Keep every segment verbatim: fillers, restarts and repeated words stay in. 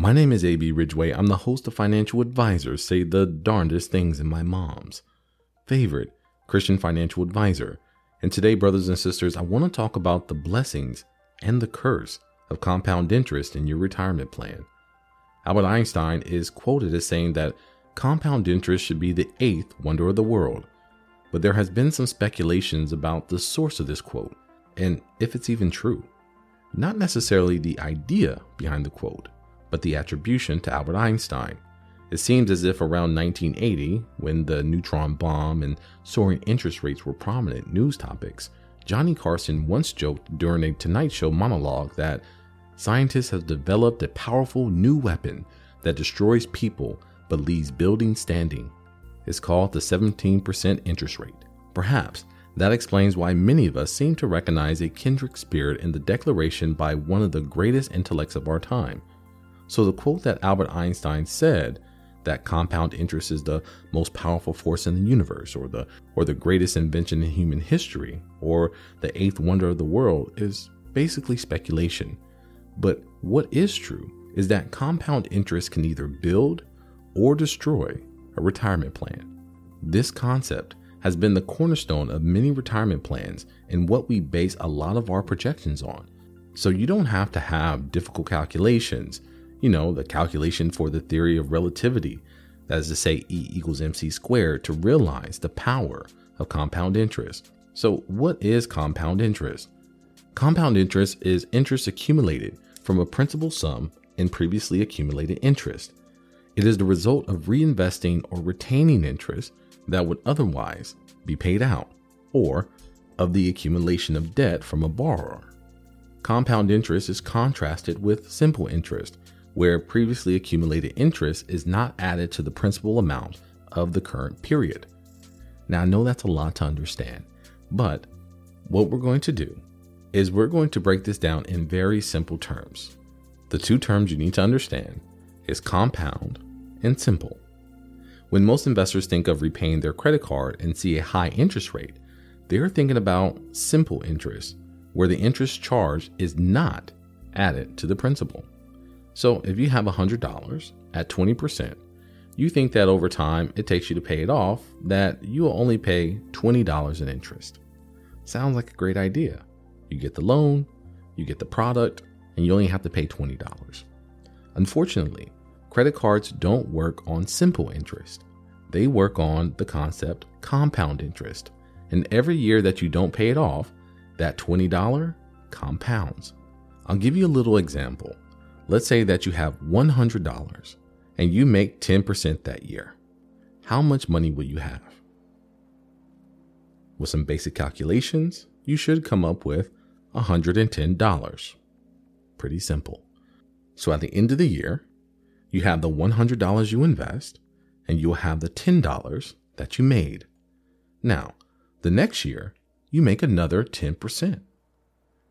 My name is A B Ridgway. I'm the host of Financial Advisors Say the Darndest Things in my mom's favorite Christian financial advisor. And today, brothers and sisters, I want to talk about the blessings and the curse of compound interest in your retirement plan. Albert Einstein is quoted as saying that compound interest should be the eighth wonder of the world. But there has been some speculations about the source of this quote and if it's even true. Not necessarily the idea behind the quote, but the attribution to Albert Einstein. It seems as if around nineteen eighty, when the neutron bomb and soaring interest rates were prominent news topics, Johnny Carson once joked during a Tonight Show monologue that scientists have developed a powerful new weapon that destroys people but leaves buildings standing. It's called the seventeen percent interest rate. Perhaps that explains why many of us seem to recognize a kindred spirit in the declaration by one of the greatest intellects of our time. So the quote that Albert Einstein said, that compound interest is the most powerful force in the universe, or the or the greatest invention in human history, or the eighth wonder of the world, is basically speculation. But what is true is that compound interest can either build or destroy a retirement plan. This concept has been the cornerstone of many retirement plans and what we base a lot of our projections on. So you don't have to have difficult calculations. You know, the calculation for the theory of relativity, that is to say E equals mc squared, to realize the power of compound interest. So what is compound interest? Compound interest is interest accumulated from a principal sum in previously accumulated interest. It is the result of reinvesting or retaining interest that would otherwise be paid out, or of the accumulation of debt from a borrower. Compound interest is contrasted with simple interest, where previously accumulated interest is not added to the principal amount of the current period. Now, I know that's a lot to understand, but what we're going to do is we're going to break this down in very simple terms. The two terms you need to understand is compound and simple. When most investors think of repaying their credit card and see a high interest rate, they're thinking about simple interest, where the interest charged is not added to the principal. So if you have one hundred dollars at twenty percent, you think that over time it takes you to pay it off, that you will only pay twenty dollars in interest. Sounds like a great idea. You get the loan, you get the product, and you only have to pay twenty dollars. Unfortunately, credit cards don't work on simple interest. They work on the concept compound interest. And every year that you don't pay it off, that twenty dollars compounds. I'll give you a little example. Let's say that you have one hundred dollars and you make ten percent that year. How much money will you have? With some basic calculations, you should come up with one hundred ten dollars. Pretty simple. So at the end of the year, you have the one hundred dollars you invest and you'll have the ten dollars that you made. Now, the next year, you make another ten percent.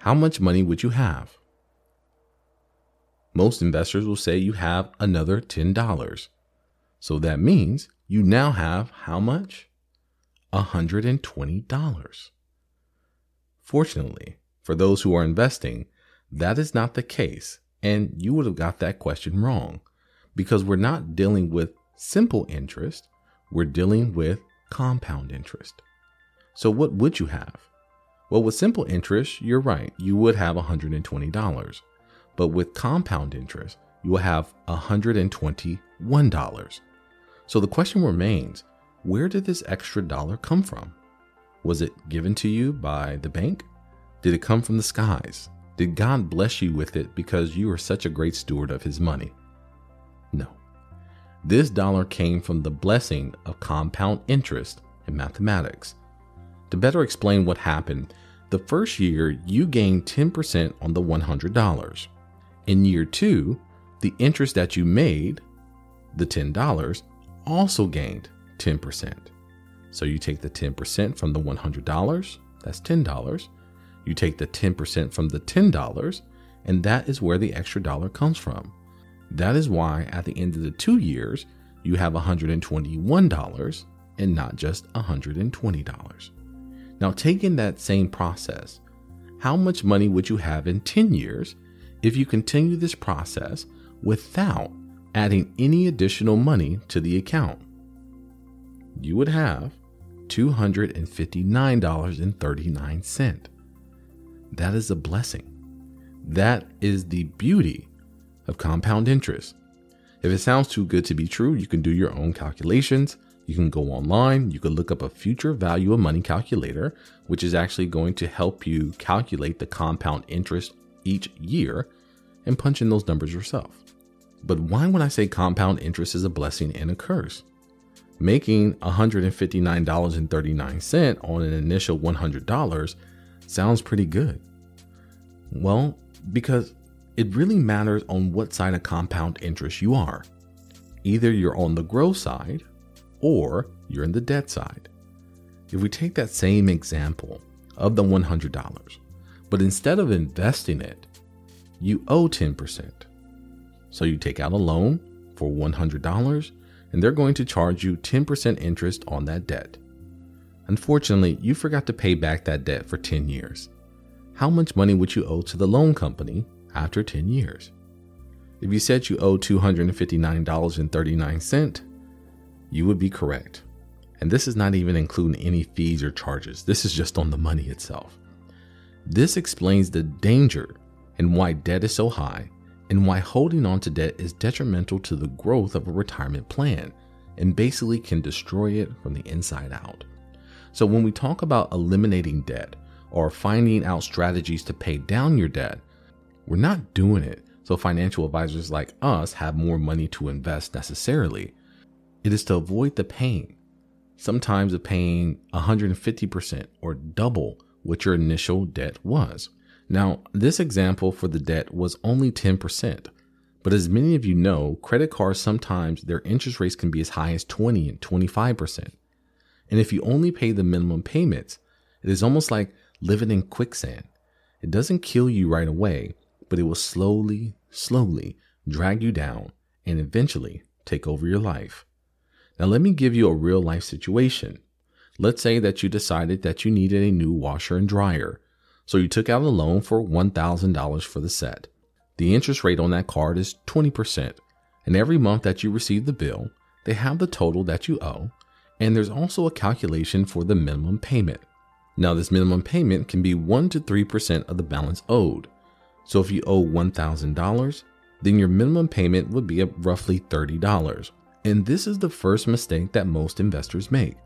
How much money would you have? Most investors will say you have another ten dollars. So that means you now have how much? one hundred twenty dollars. Fortunately, for those who are investing, that is not the case, and you would have got that question wrong, because we're not dealing with simple interest, we're dealing with compound interest. So what would you have? Well, with simple interest, you're right, you would have one hundred twenty dollars. But with compound interest, you will have one hundred twenty-one dollars. So the question remains, where did this extra dollar come from? Was it given to you by the bank? Did it come from the skies? Did God bless you with it because you are such a great steward of his money? No. This dollar came from the blessing of compound interest in mathematics. To better explain what happened, the first year you gained ten percent on the one hundred dollars. In year two, the interest that you made, the ten dollars, also gained ten percent. So you take the ten percent from the one hundred dollars, that's ten dollars. You take the ten percent from the ten dollars, and that is where the extra dollar comes from. That is why at the end of the two years, you have one hundred twenty-one dollars and not just one hundred twenty dollars. Now, taking that same process, how much money would you have in ten years if you continue this process without adding any additional money to the account. You would have two hundred fifty-nine dollars and thirty-nine cents. That is a blessing. That is the beauty of compound interest. If it sounds too good to be true, you can do your own calculations. You can go online. You can look up a future value of money calculator, which is actually going to help you calculate the compound interest each year and punch in those numbers yourself. But why would I say compound interest is a blessing and a curse? Making one hundred fifty-nine dollars and thirty-nine cents on an initial one hundred dollars sounds pretty good. Well, because it really matters on what side of compound interest you are. Either you're on the growth side or you're in the debt side. If we take that same example of the one hundred dollars, but instead of investing it, you owe ten percent. So you take out a loan for one hundred dollars and they're going to charge you ten percent interest on that debt. Unfortunately, you forgot to pay back that debt for ten years. How much money would you owe to the loan company after ten years? If you said you owe two hundred fifty-nine dollars and thirty-nine cents, you would be correct. And this is not even including any fees or charges. This is just on the money itself. This explains the danger and why debt is so high, and why holding on to debt is detrimental to the growth of a retirement plan and basically can destroy it from the inside out. So when we talk about eliminating debt or finding out strategies to pay down your debt, we're not doing it so financial advisors like us have more money to invest necessarily. It is to avoid the pain, sometimes of paying one hundred fifty percent or double what your initial debt was. Now, this example for the debt was only ten percent, but as many of you know, credit cards sometimes their interest rates can be as high as twenty and twenty-five percent. And if you only pay the minimum payments, it is almost like living in quicksand. It doesn't kill you right away, but it will slowly, slowly drag you down and eventually take over your life. Now, let me give you a real life situation. Let's say that you decided that you needed a new washer and dryer. So you took out a loan for one thousand dollars for the set. The interest rate on that card is twenty percent. And every month that you receive the bill, they have the total that you owe. And there's also a calculation for the minimum payment. Now this minimum payment can be one to three percent of the balance owed. So if you owe one thousand dollars, then your minimum payment would be roughly thirty dollars. And this is the first mistake that most investors make.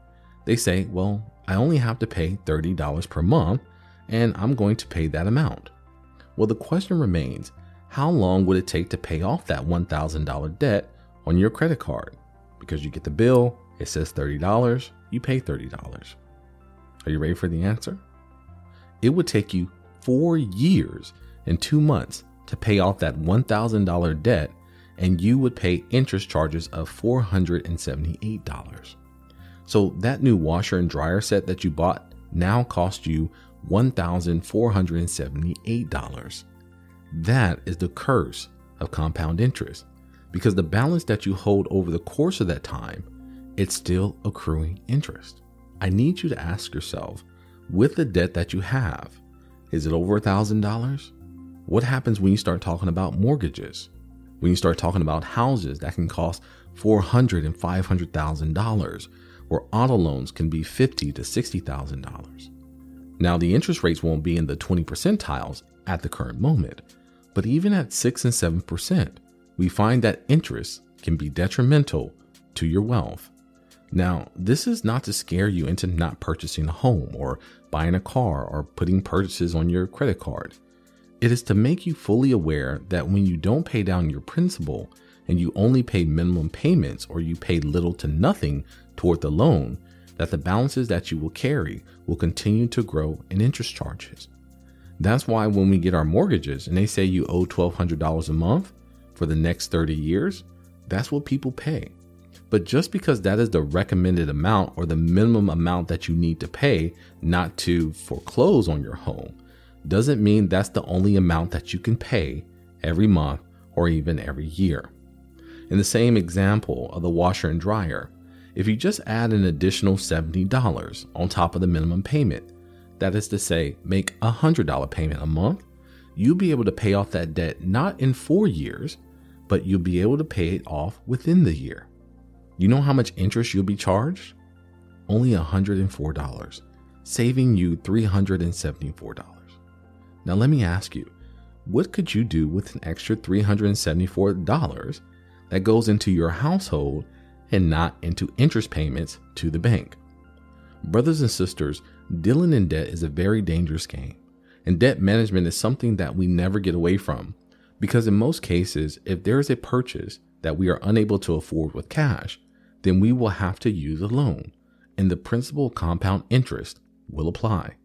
They say, well, I only have to pay thirty dollars per month, and I'm going to pay that amount. Well, the question remains, how long would it take to pay off that one thousand dollars debt on your credit card? Because you get the bill, it says thirty dollars, you pay thirty dollars. Are you ready for the answer? It would take you four years and two months to pay off that one thousand dollars debt, and you would pay interest charges of four hundred seventy-eight dollars. So that new washer and dryer set that you bought now costs you one thousand four hundred seventy-eight dollars. That is the curse of compound interest, because the balance that you hold over the course of that time, it's still accruing interest. I need you to ask yourself, with the debt that you have, is it over one thousand dollars? What happens when you start talking about mortgages? When you start talking about houses that can cost four hundred thousand dollars and five hundred thousand dollars, or auto loans can be fifty thousand dollars to sixty thousand dollars. Now, the interest rates won't be in the twenty percentiles at the current moment, but even at six and seven percent, we find that interest can be detrimental to your wealth. Now, this is not to scare you into not purchasing a home or buying a car or putting purchases on your credit card. It is to make you fully aware that when you don't pay down your principal and you only pay minimum payments or you pay little to nothing toward the loan, that the balances that you will carry will continue to grow in interest charges. That's why when we get our mortgages and they say you owe twelve hundred dollars a month for the next thirty years, that's what people pay. But just because that is the recommended amount or the minimum amount that you need to pay not to foreclose on your home doesn't mean that's the only amount that you can pay every month or even every year. In the same example of the washer and dryer, if you just add an additional seventy dollars on top of the minimum payment, that is to say, make a one hundred dollars payment a month, you'll be able to pay off that debt not in four years, but you'll be able to pay it off within the year. You know how much interest you'll be charged? Only one hundred four dollars, saving you three hundred seventy-four dollars. Now let me ask you, what could you do with an extra three hundred seventy-four dollars that goes into your household and not into interest payments to the bank? Brothers and sisters, dealing in debt is a very dangerous game, and debt management is something that we never get away from, because in most cases, if there is a purchase that we are unable to afford with cash, then we will have to use a loan, and the principal compound interest will apply.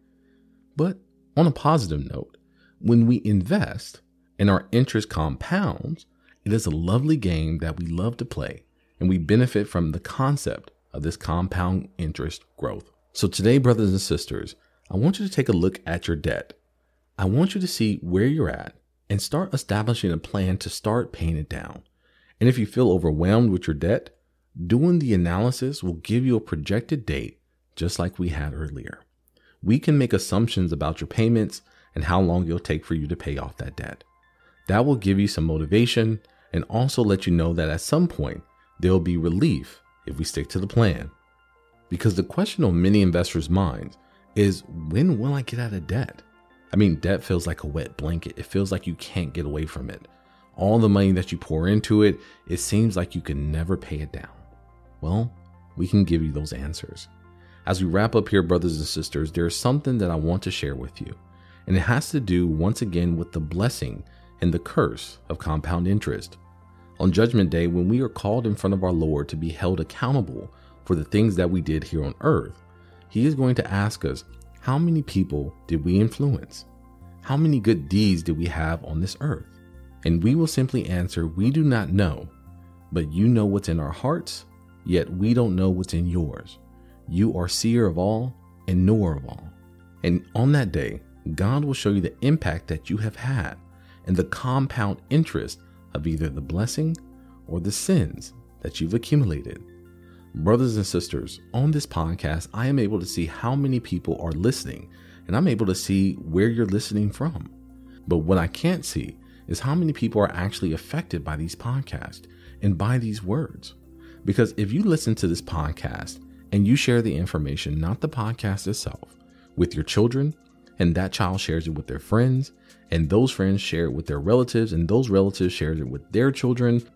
But on a positive note, when we invest and our interest compounds, it is a lovely game that we love to play, and we benefit from the concept of this compound interest growth. So today, brothers and sisters, I want you to take a look at your debt. I want you to see where you're at and start establishing a plan to start paying it down. And if you feel overwhelmed with your debt, doing the analysis will give you a projected date, just like we had earlier. We can make assumptions about your payments and how long it'll take for you to pay off that debt. That will give you some motivation and also let you know that at some point there will be relief if we stick to the plan. Because the question on many investors' minds is, when will I get out of debt? I mean, debt feels like a wet blanket. It feels like you can't get away from it. All the money that you pour into it, it seems like you can never pay it down. Well, we can give you those answers. As we wrap up here, brothers and sisters, there is something that I want to share with you. And it has to do once again with the blessing and the curse of compound interest. On Judgment Day, when we are called in front of our Lord to be held accountable for the things that we did here on earth, He is going to ask us, how many people did we influence? How many good deeds did we have on this earth? And we will simply answer, we do not know, but you know what's in our hearts, yet we don't know what's in yours. You are seer of all and knower of all. And on that day, God will show you the impact that you have had and the compound interest of either the blessing or the sins that you've accumulated. Brothers and sisters, on this podcast, I am able to see how many people are listening, and I'm able to see where you're listening from. But what I can't see is how many people are actually affected by these podcasts and by these words. Because if you listen to this podcast and you share the information, not the podcast itself, with your children, and that child shares it with their friends, and those friends share it with their relatives, and those relatives share it with their children,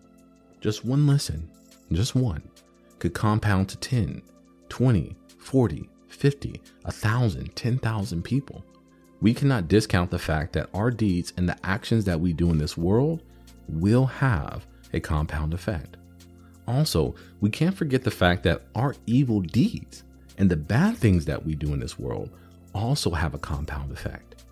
just one listen, just one, could compound to ten, twenty, forty, fifty, one thousand, ten thousand people. We cannot discount the fact that our deeds and the actions that we do in this world will have a compound effect. Also, we can't forget the fact that our evil deeds and the bad things that we do in this world also have a compound effect.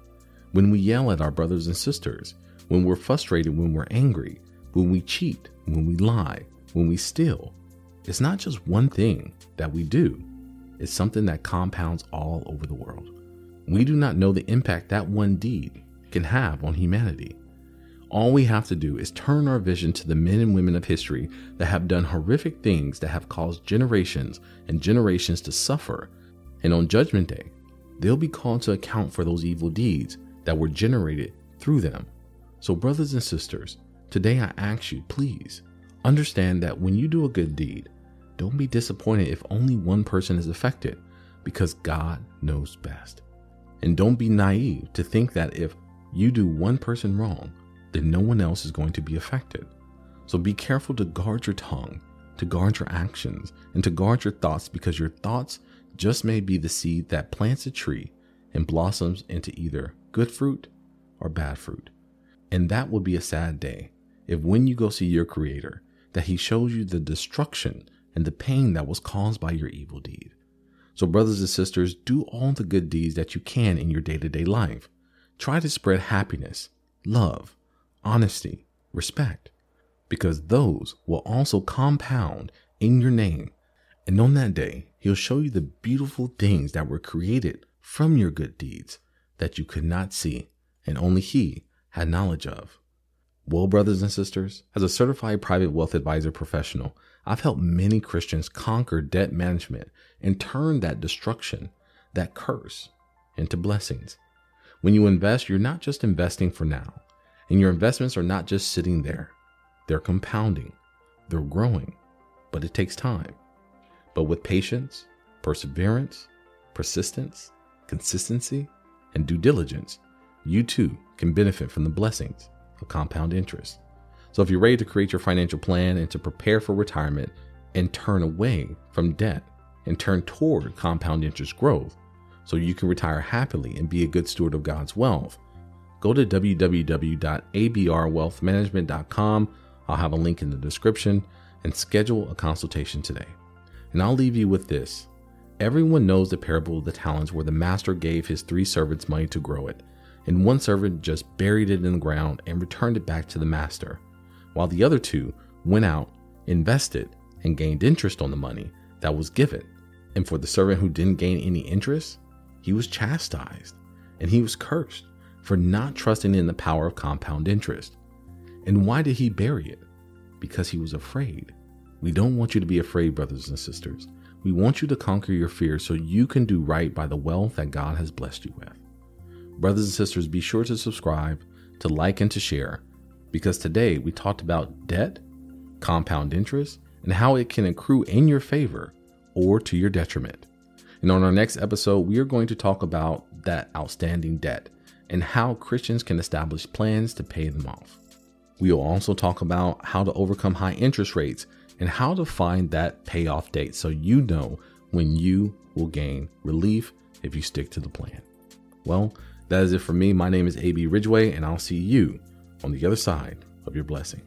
When we yell at our brothers and sisters, when we're frustrated, when we're angry, when we cheat, when we lie, when we steal, it's not just one thing that we do. It's something that compounds all over the world. We do not know the impact that one deed can have on humanity. All we have to do is turn our vision to the men and women of history that have done horrific things that have caused generations and generations to suffer. And on Judgment Day, they'll be called to account for those evil deeds that were generated through them. So brothers and sisters, today I ask you, please understand that when you do a good deed, don't be disappointed if only one person is affected, because God knows best. And don't be naive to think that if you do one person wrong, then no one else is going to be affected. So be careful to guard your tongue, to guard your actions, and to guard your thoughts, because your thoughts just may be the seed that plants a tree and blossoms into either good fruit or bad fruit. And that will be a sad day if, when you go see your Creator, that He shows you the destruction and the pain that was caused by your evil deed. So brothers and sisters, do all the good deeds that you can in your day-to-day life. Try to spread happiness, love, honesty, respect, because those will also compound in your name. And on that day, He'll show you the beautiful things that were created from your good deeds that you could not see and only He had knowledge of. Well, brothers and sisters, as a certified private wealth advisor professional, I've helped many Christians conquer debt management and turn that destruction, that curse, into blessings. When you invest, you're not just investing for now, and your investments are not just sitting there. They're compounding, they're growing, but it takes time. But with patience, perseverance, persistence, consistency, and due diligence, you too can benefit from the blessings of compound interest. So if you're ready to create your financial plan and to prepare for retirement and turn away from debt and turn toward compound interest growth so you can retire happily and be a good steward of God's wealth, go to w w w dot a b r wealth management dot com. I'll have a link in the description, and schedule a consultation today. And I'll leave you with this. Everyone knows the parable of the talents where the master gave his three servants money to grow it, and one servant just buried it in the ground and returned it back to the master, while the other two went out, invested, and gained interest on the money that was given. And for the servant who didn't gain any interest, he was chastised, and he was cursed for not trusting in the power of compound interest. And why did he bury it? Because he was afraid. We don't want you to be afraid, brothers and sisters. We want you to conquer your fear so you can do right by the wealth that God has blessed you with. Brothers and sisters, be sure to subscribe, to like, and to share, because today we talked about debt, compound interest, and how it can accrue in your favor or to your detriment. And on our next episode, we are going to talk about that outstanding debt and how Christians can establish plans to pay them off. We will also talk about how to overcome high interest rates and how to find that payoff date so you know when you will gain relief if you stick to the plan. Well, that is it for me. My name is A B. Ridgway, and I'll see you on the other side of your blessing.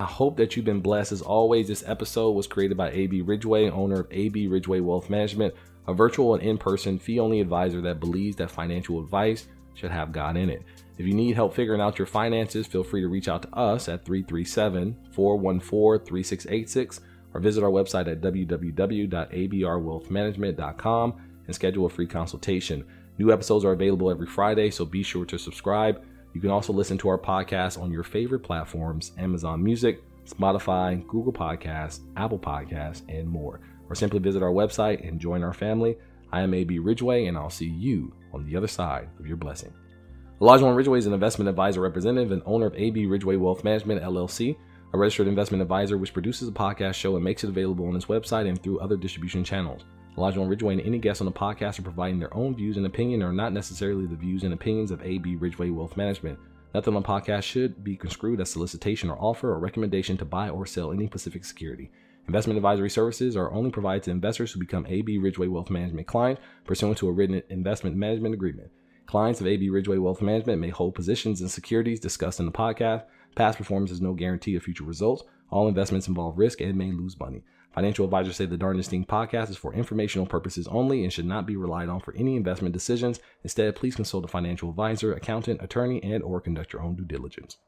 I hope that you've been blessed. As always, this episode was created by A B. Ridgway, owner of A B. Ridgway Wealth Management, a virtual and in-person fee-only advisor that believes that financial advice should have God in it. If you need help figuring out your finances, feel free to reach out to us at three three seven, four one four, three six eight six or visit our website at w w w dot a b r wealth management dot com and schedule a free consultation. New episodes are available every Friday, so be sure to subscribe. You can also listen to our podcast on your favorite platforms, Amazon Music, Spotify, Google Podcasts, Apple Podcasts, and more. Or simply visit our website and join our family. I am A B. Ridgway, and I'll see you on the other side of your blessing. Elijah Warren Ridgway is an investment advisor representative and owner of A B. Ridgway Wealth Management, L L C, a registered investment advisor which produces a podcast show and makes it available on its website and through other distribution channels. Elijah Warren Ridgway and any guests on the podcast are providing their own views and opinion and are not necessarily the views and opinions of A B. Ridgway Wealth Management. Nothing on the podcast should be construed as solicitation or offer or recommendation to buy or sell any specific security. Investment advisory services are only provided to investors who become A B. Ridgway Wealth Management client pursuant to a written investment management agreement. Clients of A B. Ridgway Wealth Management may hold positions and securities discussed in the podcast. Past performance is no guarantee of future results. All investments involve risk and may lose money. Financial advisors say the Darnest Thing podcast is for informational purposes only and should not be relied on for any investment decisions. Instead, please consult a financial advisor, accountant, attorney, and or conduct your own due diligence.